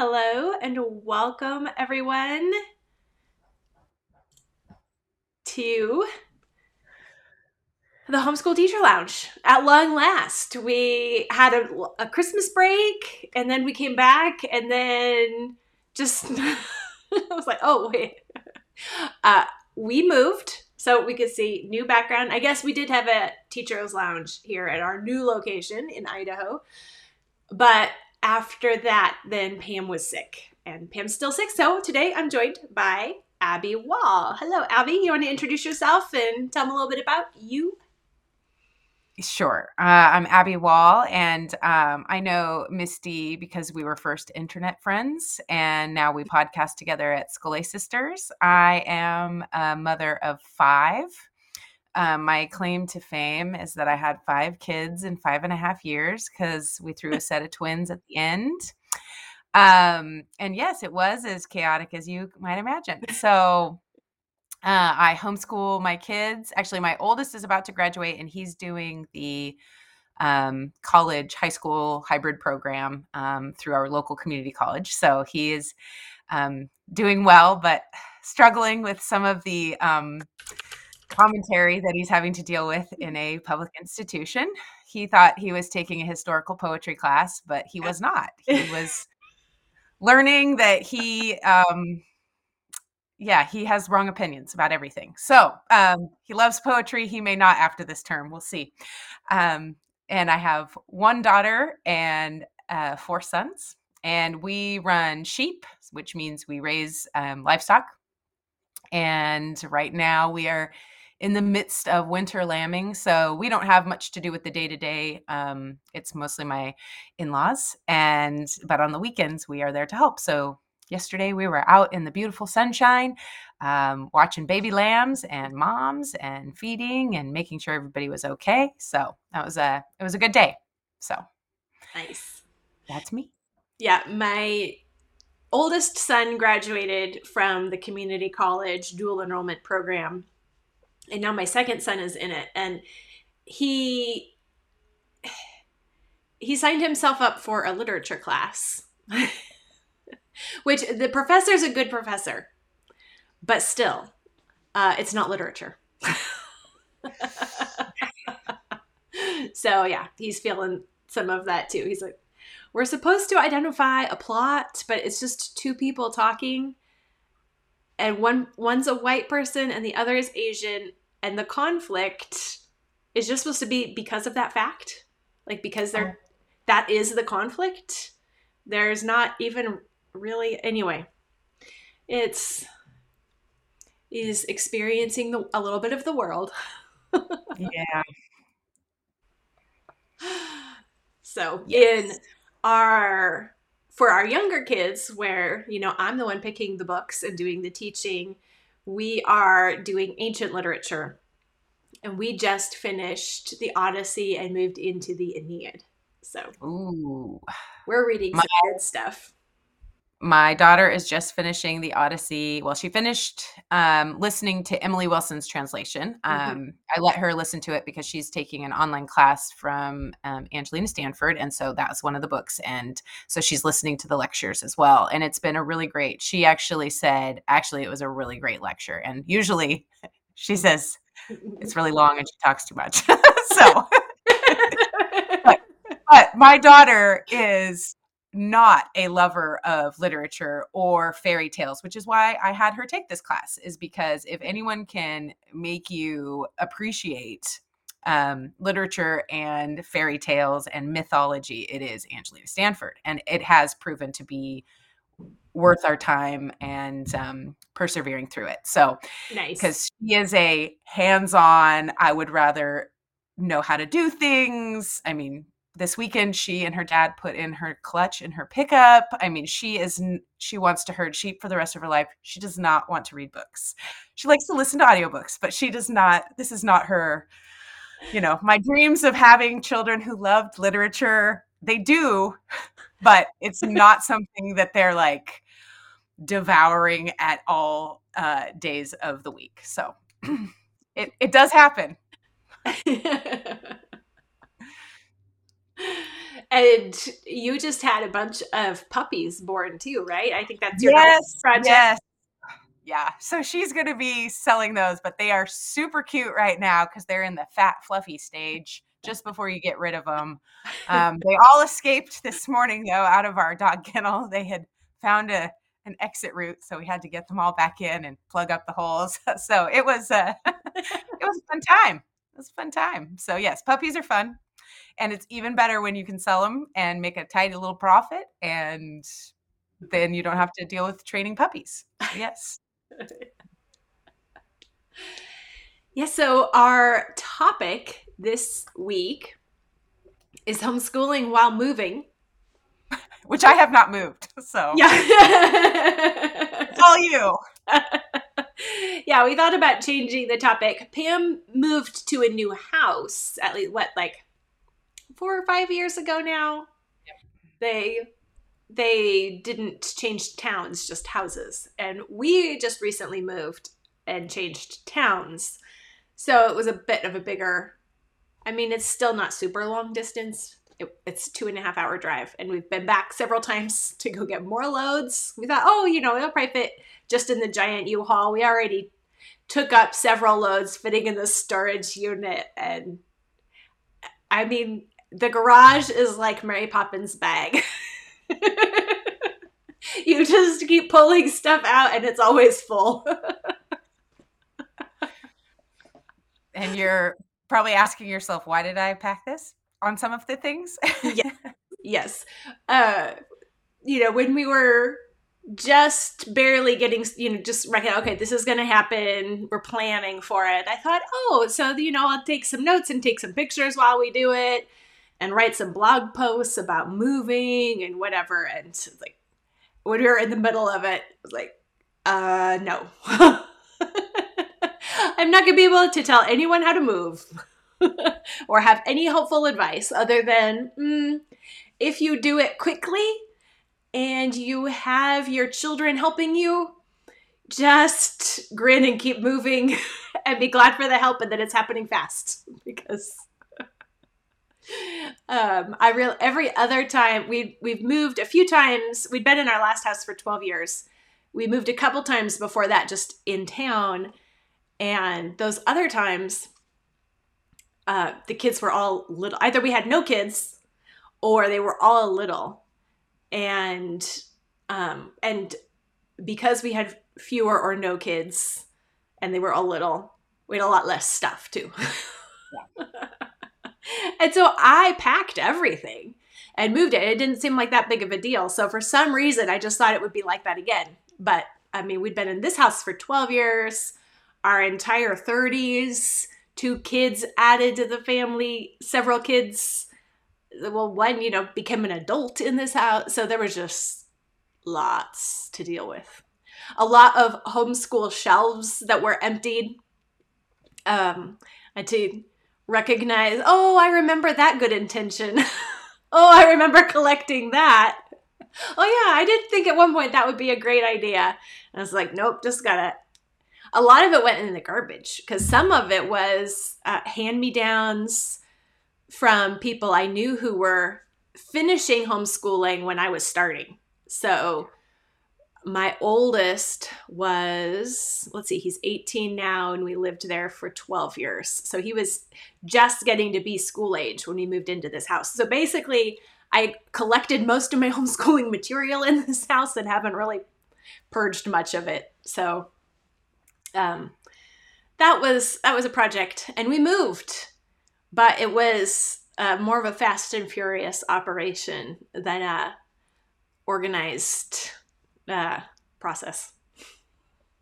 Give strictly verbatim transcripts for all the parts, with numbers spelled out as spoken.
Hello and welcome everyone to the Homeschool Teacher Lounge. At long last, we had a, a Christmas break and then we came back and then just, I was like, oh wait, uh, we moved so we could see new background. I guess we did have a teacher's lounge here at our new location in Idaho, but after that, then Pam was sick, and Pam's still sick. So today I'm joined by Abby Wall. Hello, Abby. You want to introduce yourself and tell them a little bit about you? Sure. Uh, I'm Abby Wall, and um, I know Misty because we were first internet friends, and now we podcast together at Scholé Sisters. I am a mother of five. Um, my claim to fame is that I had five kids in five and a half years because we threw a set of twins at the end. Um, and yes, it was as chaotic as you might imagine. So uh, I homeschool my kids. Actually, my oldest is about to graduate and he's doing the um, college, high school hybrid program um, through our local community college. So he is um, doing well, but struggling with some of the um, commentary that he's having to deal with in a public institution. He thought he was taking a historical poetry class, but he was not. He was learning that he, um, yeah, he has wrong opinions about everything. So um, he loves poetry. He may not after this term. We'll see. Um, and I have one daughter and uh, four sons, and we run sheep, which means we raise um, livestock. And right now we are in the midst of winter lambing, so we don't have much to do with the day-to-day. Um, it's mostly my in-laws, and but on the weekends we are there to help. So yesterday we were out in the beautiful sunshine, um, watching baby lambs and moms and feeding and making sure everybody was okay. So that was a it was a good day. So nice. That's me. Yeah, my oldest son graduated from the community college dual enrollment program. And now my second son is in it, and he he signed himself up for a literature class, which the professor's a good professor, but still, uh, it's not literature. So yeah, he's feeling some of that too. He's like, we're supposed to identify a plot, but it's just two people talking. And one one's a white person and the other is Asian, and the conflict is just supposed to be because of that fact, like because they're that is the conflict. There's not even really anyway. It's is experiencing the, a little bit of the world. Yeah. So yes. in our. For our younger kids, where, you know, I'm the one picking the books and doing the teaching, we are doing ancient literature. And we just finished the Odyssey and moved into the Aeneid. So Ooh. we're reading some my, good stuff. My daughter is just finishing the Odyssey. Well, she finished um, listening to Emily Wilson's translation. Um, mm-hmm. I let her listen to it because she's taking an online class from um, Angelina Stanford. And so that was one of the books. And so she's listening to the lectures as well. And it's been a really great, she actually said, actually, it was a really great lecture. And usually she says, it's really long and she talks too much. so, but, but my daughter is not a lover of literature or fairy tales, which is why I had her take this class, is because if anyone can make you appreciate um, literature and fairy tales and mythology, it is Angelina Stanford. And it has proven to be worth our time and um, persevering through it. So nice. Because she is a hands-on, I would rather know how to do things. I mean, this weekend, she and her dad put in her clutch in her pickup. I mean, she is she wants to herd sheep for the rest of her life. She does not want to read books. She likes to listen to audiobooks, but she does not. This is not her, you know, my dreams of having children who loved literature. They do, but it's not something that they're like devouring at all uh, days of the week. So it, it does happen. And you just had a bunch of puppies born too, right? I think that's your yes, project. Yes. Yeah. So she's going to be selling those, but they are super cute right now because they're in the fat, fluffy stage just before you get rid of them. Um, they all escaped this morning, though, out of our dog kennel. They had found a an exit route, so we had to get them all back in and plug up the holes. So it was uh, it was a fun time. It was a fun time. So yes, puppies are fun. And it's even better when you can sell them and make a tidy little profit, and then you don't have to deal with training puppies. Yes. Yeah, so our topic this week is homeschooling while moving. Which I have not moved, so. Yeah. It's all you. Yeah, we thought about changing the topic. Pam moved to a new house, at least, what, like, four or five years ago now. Yep. They they didn't change towns, just houses. And we just recently moved and changed towns. So it was a bit of a bigger, I mean, it's still not super long distance. It, it's two and a half hour drive. And we've been back several times to go get more loads. We thought, oh, you know, it'll probably fit just in the giant U-Haul. We already took up several loads fitting in the storage unit. And I mean, the garage is like Mary Poppins' bag. You just keep pulling stuff out and it's always full. And you're probably asking yourself, why did I pack this on some of the things? Yeah. Yes. Uh, you know, when we were just barely getting, you know, just reckon, okay, this is going to happen. We're planning for it. I thought, oh, so, you know, I'll take some notes and take some pictures while we do it and write some blog posts about moving and whatever. And it's like, when we were in the middle of it, it was like, uh, no, I'm not going to be able to tell anyone how to move or have any helpful advice other than mm, if you do it quickly and you have your children helping you, just grin and keep moving and be glad for the help and that it's happening fast. Because um, I real every other time we we've moved a few times. We'd been in our last house for twelve years. We moved a couple times before that, just in town, and those other times, uh, the kids were all little. Either we had no kids, or they were all little. And, um, and because we had fewer or no kids and they were all little, we had a lot less stuff too. Yeah. And so I packed everything and moved it. It didn't seem like that big of a deal. So for some reason, I just thought it would be like that again. But I mean, we'd been in this house for twelve years, our entire thirties, two kids added to the family, several kids. Well, one, you know, became an adult in this house. So there was just lots to deal with. A lot of homeschool shelves that were emptied. Um, I had to recognize, oh, I remember that good intention. Oh, I remember collecting that. Oh, yeah, I did think at one point that would be a great idea. And I was like, nope, just gotta. A lot of it went in the garbage because some of it was uh, hand-me-downs from people I knew who were finishing homeschooling when I was starting. So my oldest was, let's see, he's eighteen now, and we lived there for twelve years. So he was just getting to be school age when we moved into this house. So basically, I collected most of my homeschooling material in this house and haven't really purged much of it. So um, that was that was a project, and we moved. But it was uh, more of a fast and furious operation than a organized uh, process.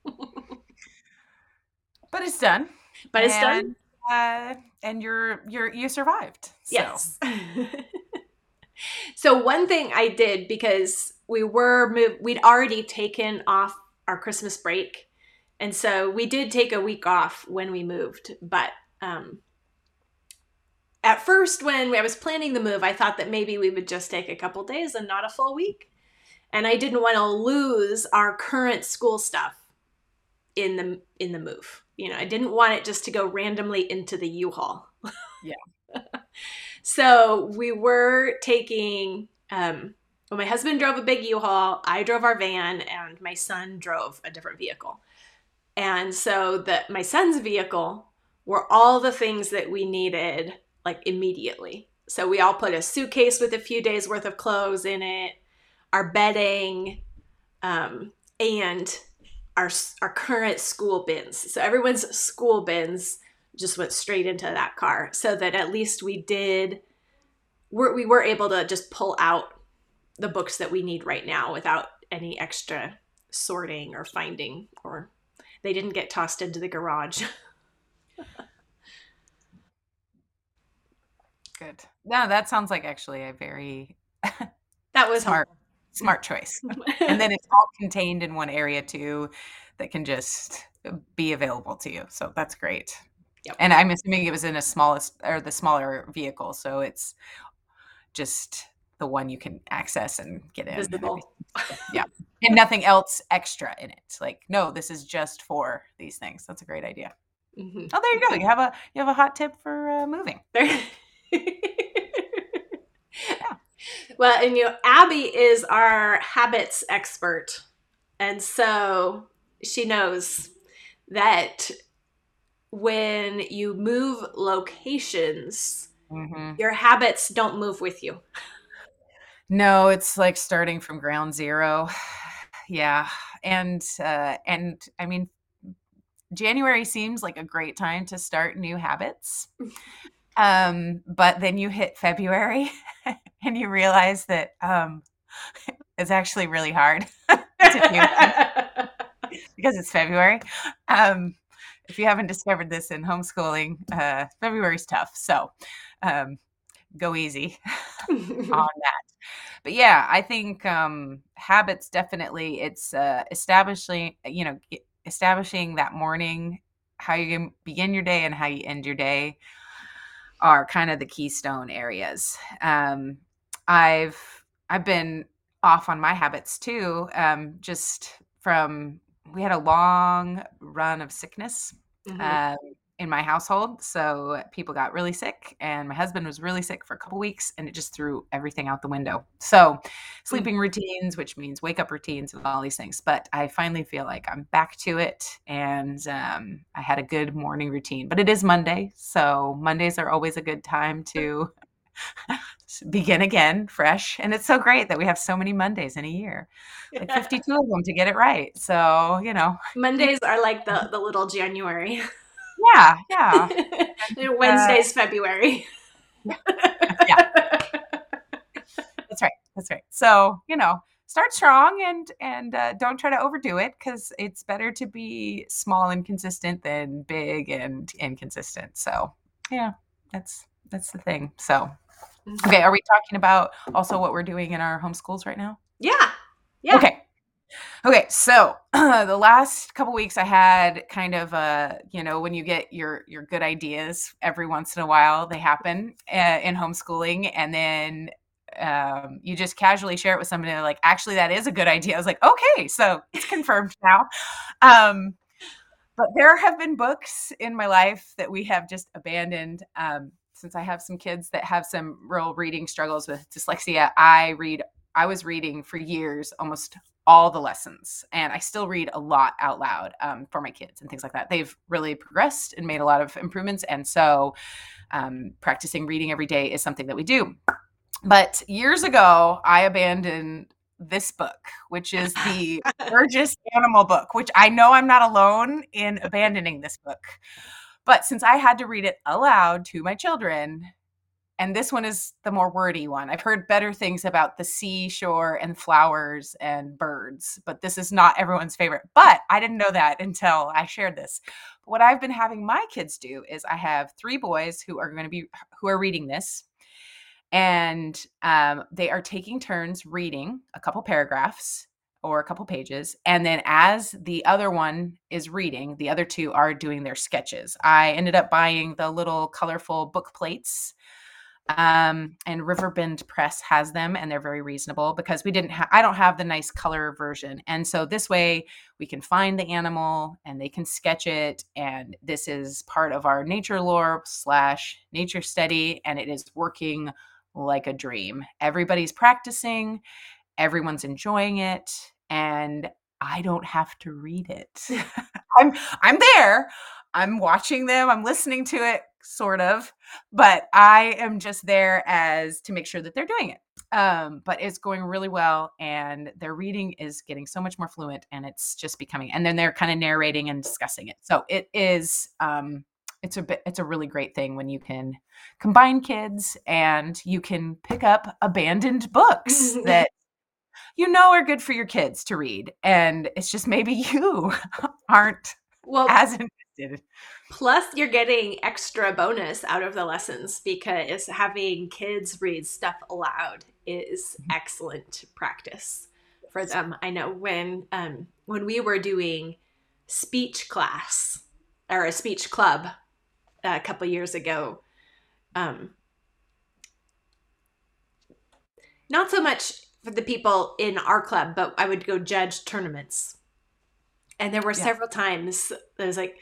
But it's done. But it's and, done. Uh, and you're you're you survived. So. Yes. So one thing I did, because we were moved, we'd already taken off our Christmas break, and so we did take a week off when we moved, but. Um, At first, when I was planning the move, I thought that maybe we would just take a couple days and not a full week. And I didn't want to lose our current school stuff in the in the move. You know, I didn't want it just to go randomly into the U-Haul. Yeah. So we were taking, um, well, my husband drove a big U-Haul, I drove our van, and my son drove a different vehicle. And so the, my son's vehicle were all the things that we needed, like, immediately. So we all put a suitcase with a few days worth of clothes in it, our bedding, um, and our our current school bins. So everyone's school bins just went straight into that car, so that at least we did, we're, we were able to just pull out the books that we need right now without any extra sorting or finding, or they didn't get tossed into the garage. Good. No, that sounds like actually a very that was smart, smart choice. And then it's all contained in one area too, that can just be available to you. So that's great. Yep. And I'm assuming it was in a smallest or the smaller vehicle, so it's just the one you can access and get in. Visible. Yeah. And nothing else extra in it. Like, no, this is just for these things. That's a great idea. Mm-hmm. Oh, there you go. You have a you have a hot tip for uh, moving. There. Yeah. Well, and you know, Abby is our habits expert, and so she knows that when you move locations, mm-hmm. your habits don't move with you. No, it's like starting from ground zero. Yeah, and uh, and I mean, January seems like a great time to start new habits. Um, but then you hit February and you realize that, um, it's actually really hard to do because it's February. Um, if you haven't discovered this in homeschooling, uh, February's tough. So, um, go easy on that. But yeah, I think, um, habits, definitely it's, uh, establishing, you know, establishing that morning, how you begin your day and how you end your day, are kind of the keystone areas. Um, I've I've been off on my habits too, um, just from, we had a long run of sickness mm-hmm. uh, in my household. So people got really sick, and my husband was really sick for a couple weeks, and it just threw everything out the window. So sleeping mm-hmm. routines, which means wake up routines and all these things. But I finally feel like I'm back to it, and um, I had a good morning routine. But it is Monday, so Mondays are always a good time to begin again, fresh. And it's so great that we have so many Mondays in a year, like fifty-two of them to get it right. So, you know, Mondays are like the, the little January. Yeah, yeah. Wednesday's uh, February. Yeah. Yeah. That's right. That's right. So, you know, start strong, and and uh, don't try to overdo it, because it's better to be small and consistent than big and inconsistent. So, yeah, that's that's the thing. So, okay, are we talking about also what we're doing in our homeschools right now? Yeah. Yeah. Okay. Okay, so uh, the last couple weeks I had kind of a, you know, when you get your your good ideas every once in a while, they happen uh, in homeschooling, and then um, you just casually share it with somebody, like, actually, that is a good idea. I was like, okay, so it's confirmed now. Um, but there have been books in my life that we have just abandoned. Um, since I have some kids that have some real reading struggles with dyslexia, I read, I was reading for years, almost all the lessons. And I still read a lot out loud um, for my kids and things like that. They've really progressed and made a lot of improvements. And so um, practicing reading every day is something that we do. But years ago, I abandoned this book, which is the Burgess Animal Book, which I know I'm not alone in abandoning this book. But since I had to read it aloud to my children, and this one is the more wordy one. I've heard better things about the seashore and flowers and birds, but this is not everyone's favorite. But I didn't know that until I shared this. But what I've been having my kids do is I have three boys who are going to be, who are reading this. And um, they are taking turns reading a couple paragraphs or a couple pages. And then as the other one is reading, the other two are doing their sketches. I ended up buying the little colorful book plates Um, and Riverbend Press has them, and they're very reasonable because we didn't have, I don't have the nice color version. And so this way we can find the animal and they can sketch it. And this is part of our nature lore slash nature study. And it is working like a dream. Everybody's practicing, everyone's enjoying it, and I don't have to read it. I'm, I'm there. I'm watching them. I'm listening to it, sort of, but I am just there as to make sure that they're doing it. Um, but it's going really well, and their reading is getting so much more fluent, and it's just becoming, and then they're kind of narrating and discussing it. So it is, um, it's a bit, it's a really great thing when you can combine kids and you can pick up abandoned books that you know are good for your kids to read. And it's just maybe you aren't well, as interested. Plus, you're getting extra bonus out of the lessons because having kids read stuff aloud is mm-hmm. excellent practice for them. I know when um, when we were doing speech class or a speech club a couple years ago, um, not so much for the people in our club, but I would go judge tournaments. And there were yeah. several times that I was like,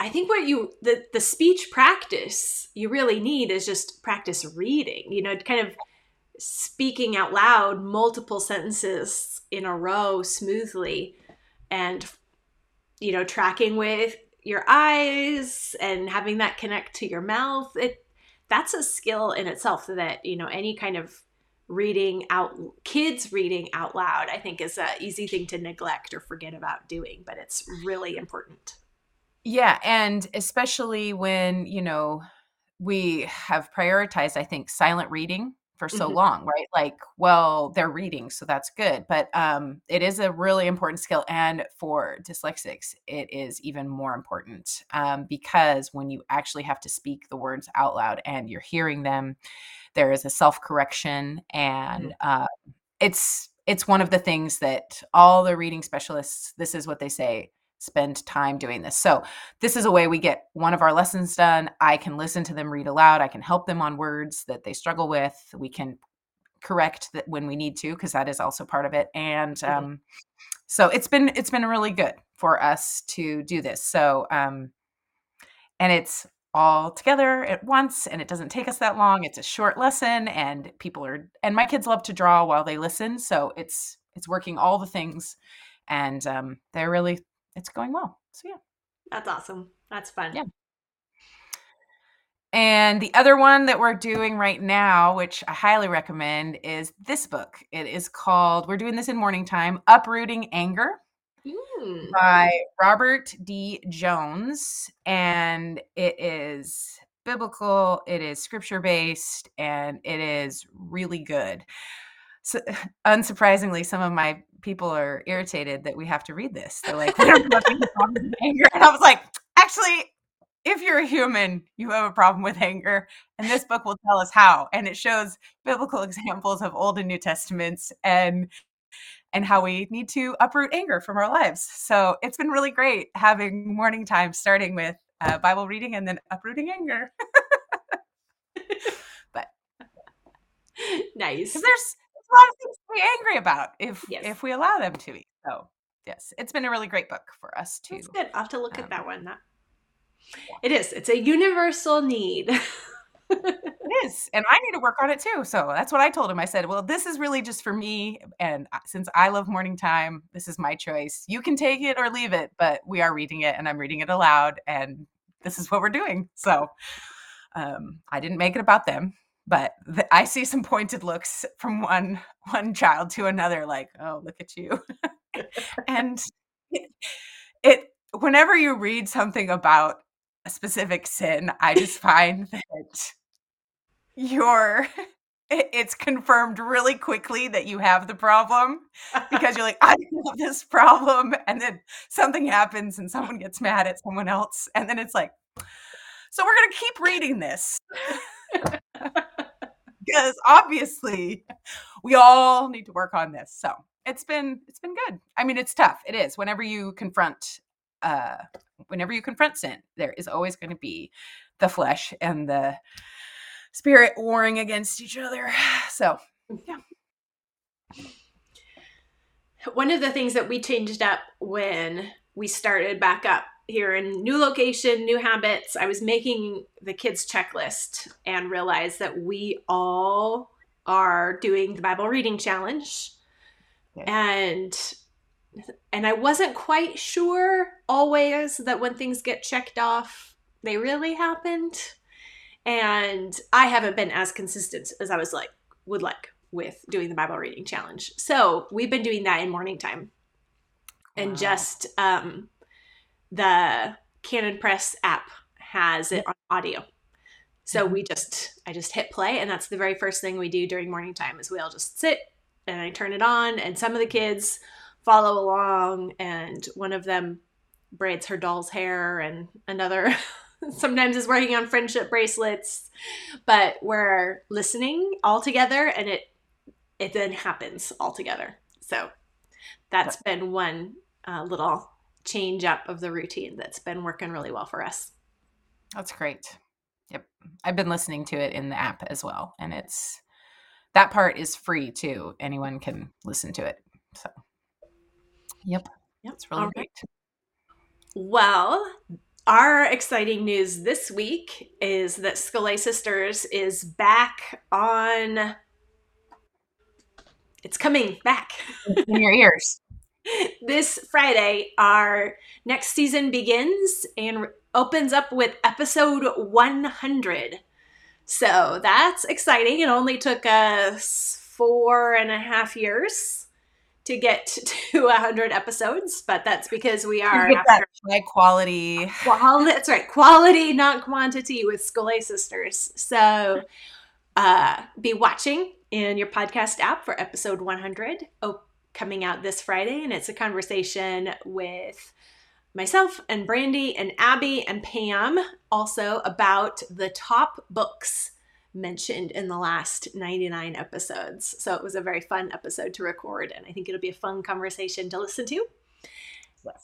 I think what you, the, the speech practice you really need is just practice reading, you know, kind of speaking out loud, multiple sentences in a row smoothly, and, you know, tracking with your eyes and having that connect to your mouth. It, that's a skill in itself that, you know, any kind of reading out, kids reading out loud, I think is an easy thing to neglect or forget about doing, but it's really important. Yeah. And especially when, you know, we have prioritized, I think, silent reading for so mm-hmm. long, right? Like, well, they're reading, so that's good. But um, it is a really important skill. And for dyslexics, it is even more important um, because when you actually have to speak the words out loud and you're hearing them, there is a self-correction, and uh, it's it's one of the things that all the reading specialists, this is what they say, spend time doing this. So this is a way we get one of our lessons done. I can listen to them read aloud. I can help them on words that they struggle with. We can correct that when we need to, because that is also part of it. And um, so it's been it's been really good for us to do this. So um, and it's all together at once, and it doesn't take us that long. It's a short lesson, and people are, and my kids love to draw while they listen. So it's, it's working all the things, and um, they're really, it's going well. So yeah. That's awesome. That's fun. Yeah. And the other one that we're doing right now, which I highly recommend, is this book. It is called, we're doing this in morning time, Uprooting Anger. Mm. By Robert D Jones, and it is biblical, it is scripture based, and it is really good. So unsurprisingly, some of my people are irritated that we have to read this. They're like, we don't have a problem with anger. And I was like, actually, if you're a human, you have a problem with anger, and this book will tell us how. And it shows biblical examples of Old and New Testaments, and and how we need to uproot anger from our lives. So it's been really great having morning time, starting with uh, Bible reading and then uprooting anger. But nice. Because there's a lot of things to be angry about if yes. if we allow them to be. So yes, it's been a really great book for us too. It's good. I'll have to look um, at that one. That, it is. It's a universal need. It is. And I need to work on it too. So that's what I told him. I said, well, this is really just for me. And since I love morning time, this is my choice. You can take it or leave it, but we are reading it, and I'm reading it aloud, and this is what we're doing. So um, I didn't make it about them, but th- I see some pointed looks from one, one child to another, like, oh, look at you. And it, it, whenever you read something about a specific sin, I just find that you're it's confirmed really quickly that you have the problem, because you're like, I have this problem, and then something happens and someone gets mad at someone else, and then it's like, so we're gonna keep reading this because obviously we all need to work on this. So it's been it's been good. I mean, it's tough. It is. Whenever you confront uh whenever you confront sin, there is always going to be the flesh and the spirit warring against each other. So, yeah. One of the things that we changed up when we started back up here in new location, new habits, I was making the kids' checklist and realized that we all are doing the Bible reading challenge. Yes. And and I wasn't quite sure always that when things get checked off, they really happened. And I haven't been as consistent as I was like would like with doing the Bible reading challenge. So we've been doing that in morning time. And wow. just um, the Canon Press app has it on audio. So we just, I just hit play, and that's the very first thing we do during morning time is we all just sit and I turn it on, and some of the kids follow along, and one of them braids her doll's hair, and another sometimes is working on friendship bracelets, but we're listening all together, and it, it then happens all together. So that's been one uh, little change up of the routine that's been working really well for us. That's great. Yep. I've been listening to it in the app as well. And it's, that part is free too. Anyone can listen to it. So, yep. Yep. It's really great. Well, our exciting news this week is that Scholé Sisters is back on, it's coming back. It's in your ears. This Friday, our next season begins and opens up with episode one hundred. So that's exciting. It only took us four and a half years to get to one hundred episodes, but that's because we are after high quality. Quali- that's right. Quality, not quantity with Scholé Sisters. So uh, be watching in your podcast app for episode one hundred. Oh, coming out this Friday, and it's a conversation with myself and Brandy and Abby and Pam also about the top books mentioned in the last ninety-nine episodes. So it was a very fun episode to record, and I think it'll be a fun conversation to listen to.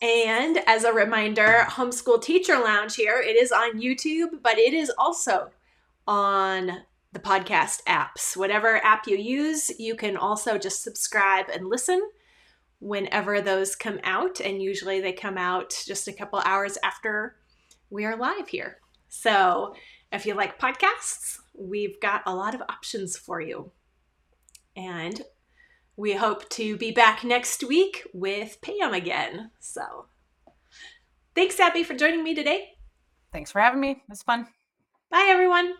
And as a reminder, Homeschool Teacher Lounge here, it is on YouTube, but it is also on the podcast apps. Whatever app you use, you can also just subscribe and listen whenever those come out. And usually they come out just a couple hours after we are live here. So if you like podcasts, we've got a lot of options for you. And we hope to be back next week with Pam again. So thanks, Abby, for joining me today. Thanks for having me. It was fun. Bye, everyone.